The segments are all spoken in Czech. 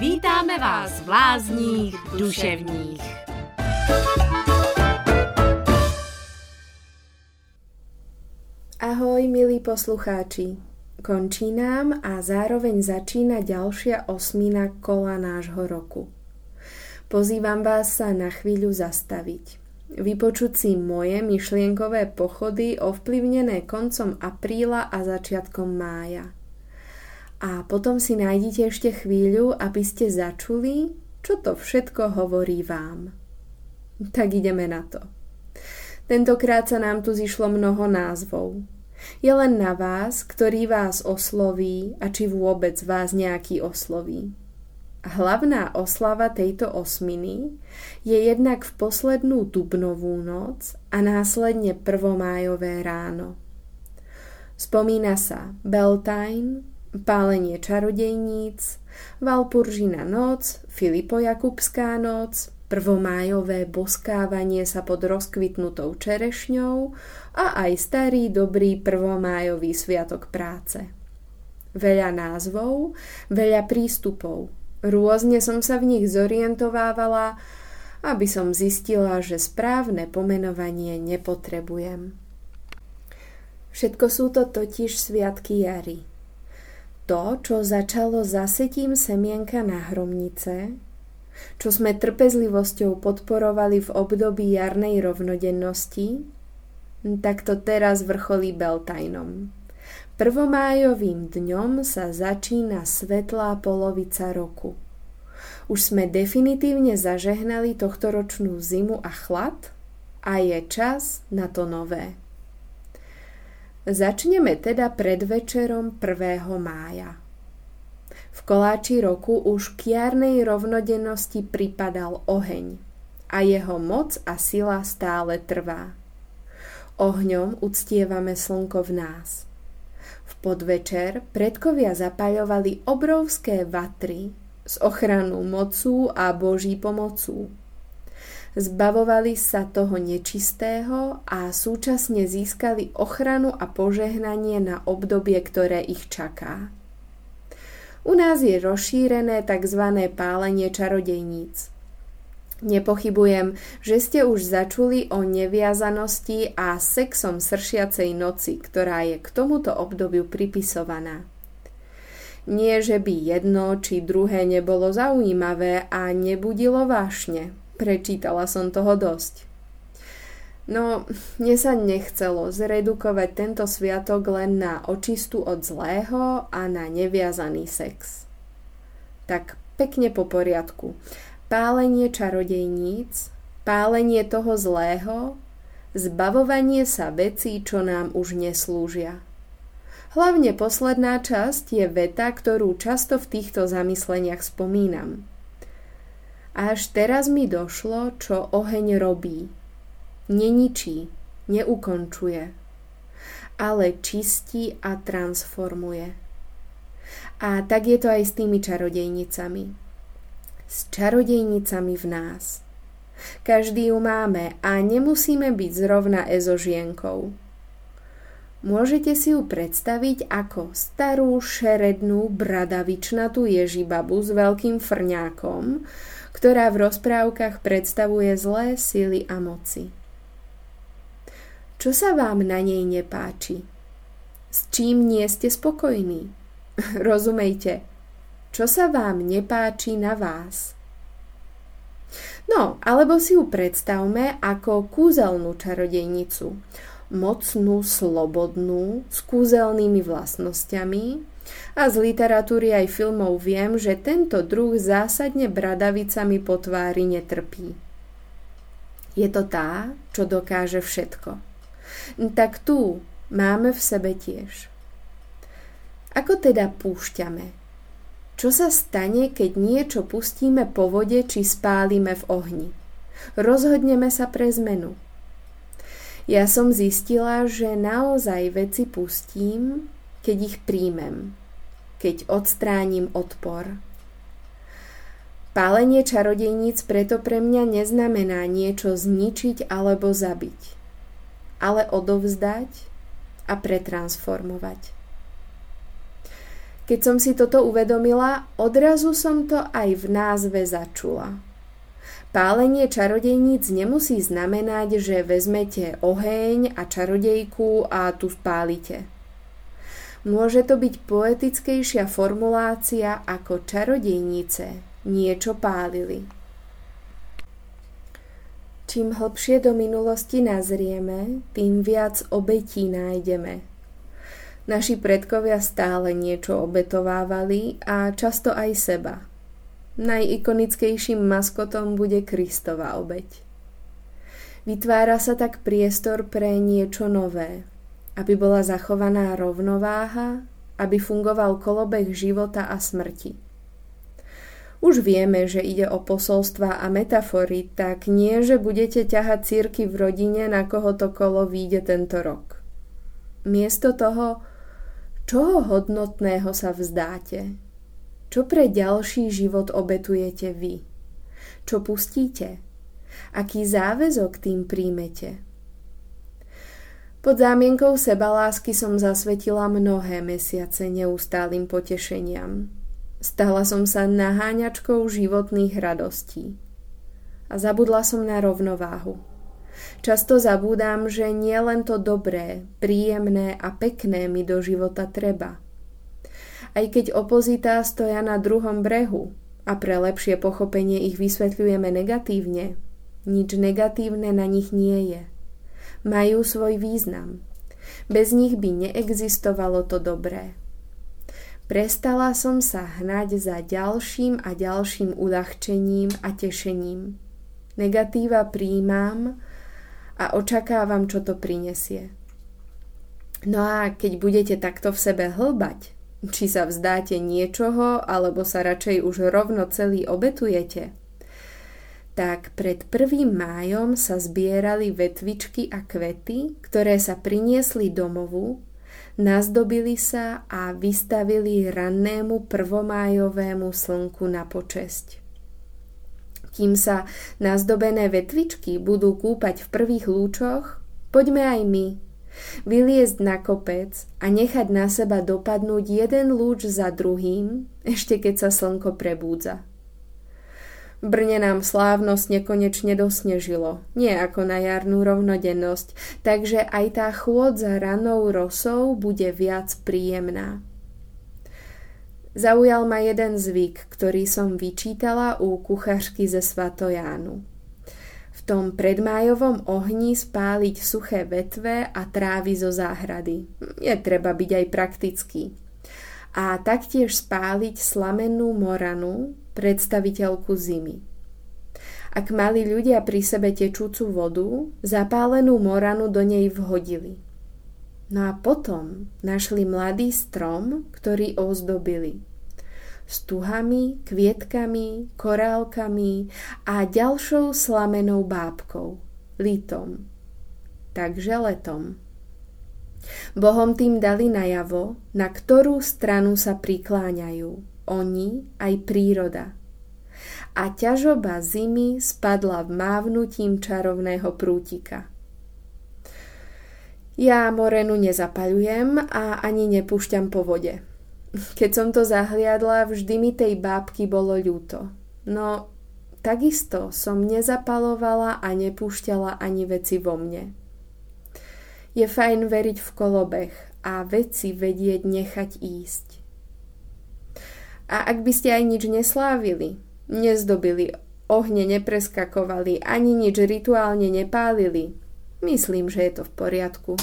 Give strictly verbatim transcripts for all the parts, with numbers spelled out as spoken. Vítáme vás v lázních duševních. Ahoj, milí poslucháči. Končí nám a zároveň začína ďalšia osmina kola nášho roku. Pozývam vás sa na chvíľu zastaviť. Vypočuť si moje myšlienkové pochody ovplyvnené koncom apríla a začiatkom mája. A potom si nájdete ešte chvíľu, aby ste začuli, čo to všetko hovorí vám. Tak ideme na to. Tentokrát sa nám tu zišlo mnoho názvov. Je len na vás, ktorý vás osloví a či vôbec vás nejaký osloví. Hlavná oslava tejto osminy je jednak v poslednú dubnovú noc a následne prvomájové ráno. Spomína sa Beltane, Pálenie čarodejníc, Valpuržina noc, Filipojakubská noc, prvomájové boskávanie sa pod rozkvitnutou čerešňou a aj starý dobrý prvomájový sviatok práce. Veľa názvov, veľa prístupov. Rôzne som sa v nich zorientovávala, aby som zistila, že správne pomenovanie nepotrebujem. Všetko sú to totiž sviatky jary. To, čo začalo zasetím semienka na hromnice, čo sme trpezlivosťou podporovali v období jarnej rovnodennosti, tak to teraz vrcholí Beltainom. Prvomájovým dňom sa začína svetlá polovica roku. Už sme definitívne zažehnali tohtoročnú zimu a chlad a je čas na to nové. Začneme teda predvečerom prvého mája. V koláči roku už k jarnej rovnodennosti pripadal oheň a jeho moc a sila stále trvá. Ohňom uctievame slnko v nás. V podvečer predkovia zapaľovali obrovské vatry s ochranou mocou a boží pomocou. Zbavovali sa toho nečistého a súčasne získali ochranu a požehnanie na obdobie, ktoré ich čaká. U nás je rozšírené tzv. Pálenie čarodejníc. Nepochybujem, že ste už začuli o neviazanosti a sexom sršiacej noci, ktorá je k tomuto obdobiu pripisovaná. Nie, že by jedno či druhé nebolo zaujímavé a nebudilo vášne. Prečítala som toho dosť. No, mne sa nechcelo zredukovať tento sviatok len na očistu od zlého a na neviazaný sex. Tak pekne po poriadku. Pálenie čarodejníc, pálenie toho zlého, zbavovanie sa vecí, čo nám už neslúžia. Hlavne posledná časť je veta, ktorú často v týchto zamysleniach spomínam. Až teraz mi došlo, čo oheň robí. Neničí, neukončuje, ale čistí a transformuje. A tak je to aj s tými čarodejnicami. S čarodejnicami v nás. Každý ju máme a nemusíme byť zrovna ezožienkou. Môžete si ju predstaviť ako starú, šerednú, bradavičnatú ježibabu s veľkým frňákom, ktorá v rozprávkach predstavuje zlé sily a moci. Čo sa vám na nej nepáči? S čím nie ste spokojní? Rozumejte, čo sa vám nepáči na vás? No, alebo si ju predstavme ako kúzelnú čarodejnicu. Mocnú, slobodnú, s kúzelnými vlastnosťami. A z literatúry aj filmov viem, že tento druh zásadne bradavicami po tvári netrpí. Je to tá, čo dokáže všetko. Tak tu máme v sebe tiež. Ako teda púšťame? Čo sa stane, keď niečo pustíme po vode či spálime v ohni? Rozhodneme sa pre zmenu. Ja som zistila, že naozaj veci pustím, keď ich príjmem, keď odstránim odpor. Pálenie čarodejníc preto pre mňa neznamená niečo zničiť alebo zabiť, ale odovzdať a pretransformovať. Keď som si toto uvedomila, odrazu som to aj v názve začula. Pálenie čarodejníc nemusí znamenať, že vezmete oheň a čarodejku a tu spálite. Môže to byť poetickejšia formulácia ako čarodejnice niečo pálili. Čím hlbšie do minulosti nazrieme, tým viac obetí nájdeme. Naši predkovia stále niečo obetovávali a často aj seba. Najikonickejším maskotom bude Kristova obeť. Vytvára sa tak priestor pre niečo nové, aby bola zachovaná rovnováha, aby fungoval kolobeh života a smrti. Už vieme, že ide o posolstva a metafory, tak nie, že budete ťahať cirky v rodine, na koho to kolo vyjde tento rok. Miesto toho, čoho hodnotného sa vzdáte? Čo pre ďalší život obetujete vy? Čo pustíte? Aký záväzok tým príjmete? Pod zámienkou sebalásky som zasvetila mnohé mesiace neustálym potešeniam. Stala som sa naháňačkou životných radostí. A zabudla som na rovnováhu. Často zabúdam, že nie len to dobré, príjemné a pekné mi do života treba. Aj keď opozitá stoja na druhom brehu a pre lepšie pochopenie ich vysvetľujeme negatívne, nič negatívne na nich nie je. Majú svoj význam. Bez nich by neexistovalo to dobré. Prestala som sa hnať za ďalším a ďalším uľahčením a tešením. Negatíva prijímam a očakávam, čo to prinesie. No a keď budete takto v sebe hlbať, či sa vzdáte niečoho, alebo sa radšej už rovno celý obetujete, tak pred prvým májom sa zbierali vetvičky a kvety, ktoré sa priniesli domovu, nazdobili sa a vystavili rannému prvomájovému slnku na počesť. Kým sa nazdobené vetvičky budú kúpať v prvých lúčoch, poďme aj my vyliezť na kopec a nechať na seba dopadnúť jeden lúč za druhým, ešte keď sa slnko prebúdza. V Brne nám slávnostne konečne dosnežilo, nie ako na jarnú rovnodennosť, takže aj tá chôdza ranou rosou bude viac príjemná. Zaujal ma jeden zvyk, ktorý som vyčítala u kuchařky ze Svatojánu. V tom predmájovom ohni spáliť suché vetve a trávy zo záhrady. Je treba byť aj praktický. A taktiež spáliť slamennú moranu, predstaviteľku zimy. Ak mali ľudia pri sebe tečúcu vodu, zapálenú moranu do nej vhodili. No a potom našli mladý strom, ktorý ozdobili s tuhami, kvietkami, korálkami a ďalšou slamenou bábkou, lítom, takže letom. Bohom tým dali najavo, na ktorú stranu sa prikláňajú oni aj príroda. A ťažoba zimy spadla mávnutím čarovného prútika. Ja morenu nezapaľujem a ani nepúšťam po vode. Keď som to zahliadla, vždy mi tej bábky bolo ľúto. No, takisto som nezapalovala a nepúšťala ani veci vo mne. Je fajn veriť v kolobeh a veci vedieť nechať ísť. A ak by ste aj nič neslávili, nezdobili, ohne nepreskakovali, ani nič rituálne nepálili, myslím, že je to v poriadku.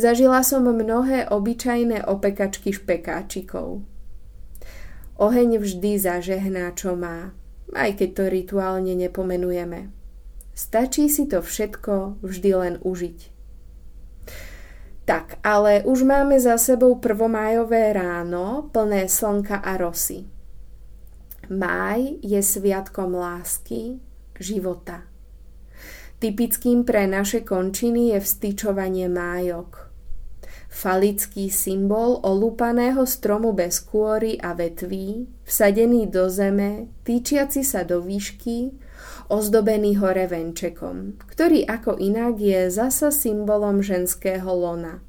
Zažila som mnohé obyčajné opekačky špekáčikov. Oheň vždy zažehná, čo má, aj keď to rituálne nepomenujeme. Stačí si to všetko vždy len užiť. Tak, ale už máme za sebou prvomájové ráno plné slnka a rosy. Máj je sviatkom lásky, života. Typickým pre naše končiny je vstyčovanie májok. Falický symbol olúpaného stromu bez kôry a vetví, vsadený do zeme, týčiaci sa do výšky, ozdobený hore venčekom, ktorý ako inak je zasa symbolom ženského lona.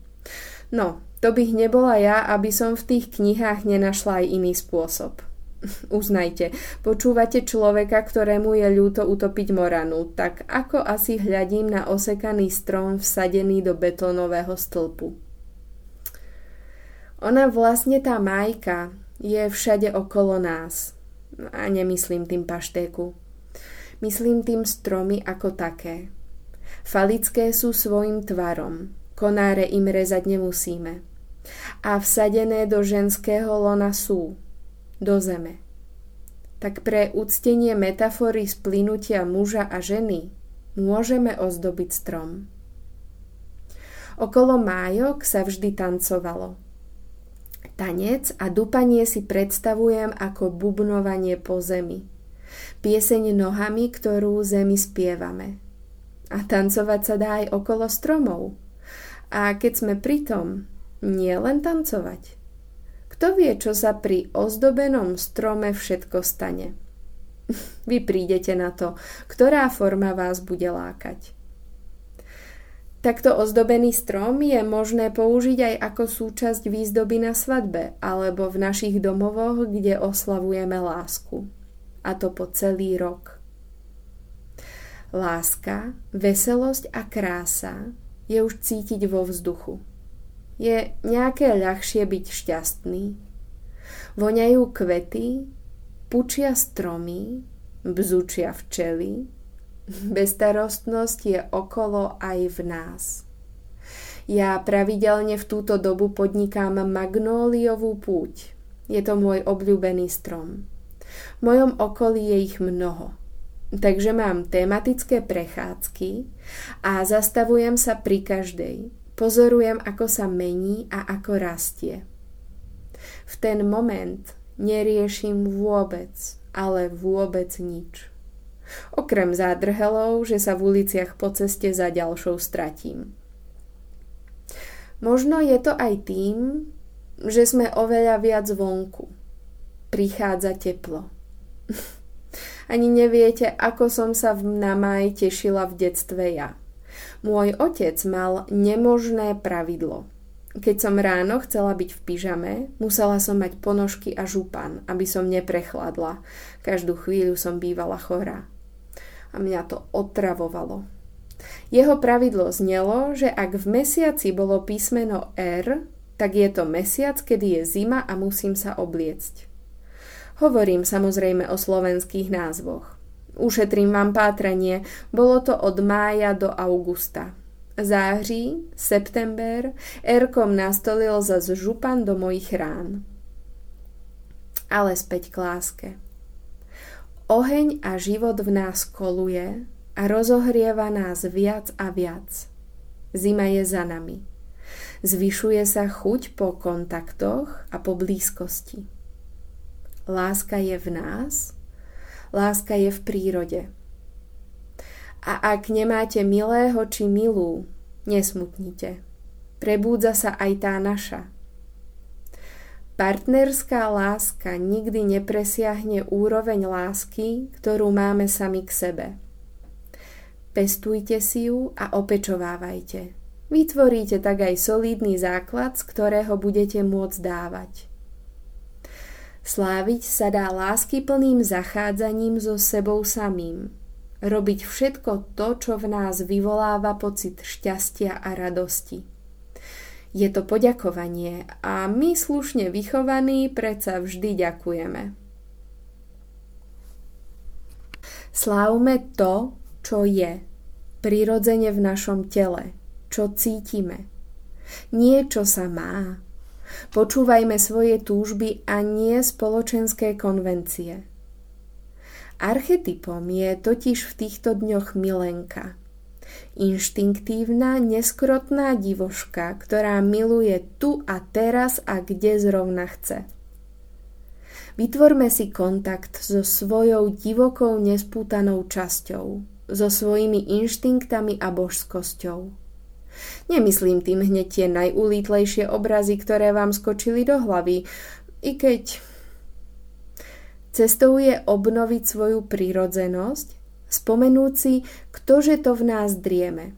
No, To bych nebola ja, aby som v tých knihách nenašla aj iný spôsob. Uznajte, počúvate človeka, ktorému je ľúto utopiť moranu, tak ako asi hľadím na osekaný strom vsadený do betónového stĺpu. Ona vlastne tá Majka je všade okolo nás. A nemyslím tým paštéku. Myslím tým stromy ako také. Falické sú svojim tvarom, konáre im rezať nemusíme. A vsadené do ženského lona sú. Do zeme. Tak pre uctenie metafory splynutia muža a ženy môžeme ozdobiť strom. Okolo májok sa vždy tancovalo. Tanec a dupanie si predstavujem ako bubnovanie po zemi. Pieseň nohami, ktorú zemi spievame. A tancovať sa dá aj okolo stromov. A keď sme pri tom, nie len tancovať. Kto vie, čo sa pri ozdobenom strome všetko stane? Vy prídete na to, ktorá forma vás bude lákať. Takto ozdobený strom je možné použiť aj ako súčasť výzdoby na svadbe alebo v našich domovoch, kde oslavujeme lásku. A to po celý rok. Láska, veselosť a krása je už cítiť vo vzduchu. Je nejaké ľahšie byť šťastný. Voňajú kvety, pučia stromy, bzučia včely. Bezstarostnosť je okolo aj v nás. Ja pravidelne v túto dobu podnikám magnóliovú púť. Je to môj obľúbený strom. V mojom okolí je ich mnoho. Takže mám tematické prechádzky a zastavujem sa pri každej. Pozorujem, ako sa mení a ako rastie. V ten moment neriešim vôbec, ale vôbec nič. Okrem zádrhelov, že sa v uliciach po ceste za ďalšou stratím. Možno je to aj tým, že sme oveľa viac vonku. Prichádza teplo. Ani neviete, ako som sa na máj tešila v detstve ja. Môj otec mal nemožné pravidlo. Keď som ráno chcela byť v pyžame, musela som mať ponožky a župan, aby som neprechladla. Každú chvíľu som bývala chorá. A mňa to otravovalo. Jeho pravidlo znelo, že ak v mesiaci bolo písmeno R, tak je to mesiac, kedy je zima a musím sa obliecť. Hovorím samozrejme o slovenských názvoch. Ušetrím vám pátranie, bolo to od mája do augusta. Září, september, Erkom nastolil zas župan do mojich rán. Ale späť k láske. Oheň a život v nás koluje a rozohrieva nás viac a viac. Zima je za nami. Zvyšuje sa chuť po kontaktoch a po blízkosti. Láska je v nás. Láska je v prírode. A ak nemáte milého či milú, nesmutnite. Prebúdza sa aj tá naša. Partnerská láska nikdy nepresiahne úroveň lásky, ktorú máme sami k sebe. Pestujte si ju a opečovávajte. Vytvoríte tak aj solidný základ, z ktorého budete môcť dávať. Sláviť sa dá láskyplným zachádzaním so sebou samým. Robiť všetko to, čo v nás vyvoláva pocit šťastia a radosti. Je to poďakovanie a my slušne vychovaní predsa vždy ďakujeme. Slávme to, čo je, prirodzene v našom tele, čo cítime. Nie, čo sa má. Počúvajme svoje túžby a nie spoločenské konvencie. Archetypom je totiž v týchto dňoch milenka. Inštinktívna, neskrotná divoška, ktorá miluje tu a teraz a kde zrovna chce. Vytvorme si kontakt so svojou divokou nespútanou časťou, so svojimi inštinktami a božskosťou. Nemyslím tým hneď tie najulítlejšie obrazy, ktoré vám skočili do hlavy, i keď cestou je obnoviť svoju prirodzenosť, spomenúť si, ktože to v nás drieme.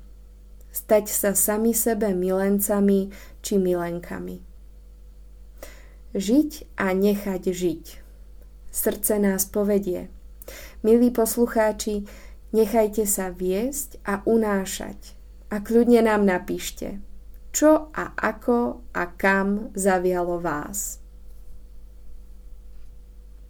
Stať sa sami sebe milencami či milenkami. Žiť a nechať žiť. Srdce nás povedie. Milí poslucháči, nechajte sa viesť a unášať. A kľudne nám napíšte, čo a ako a kam zavialo vás.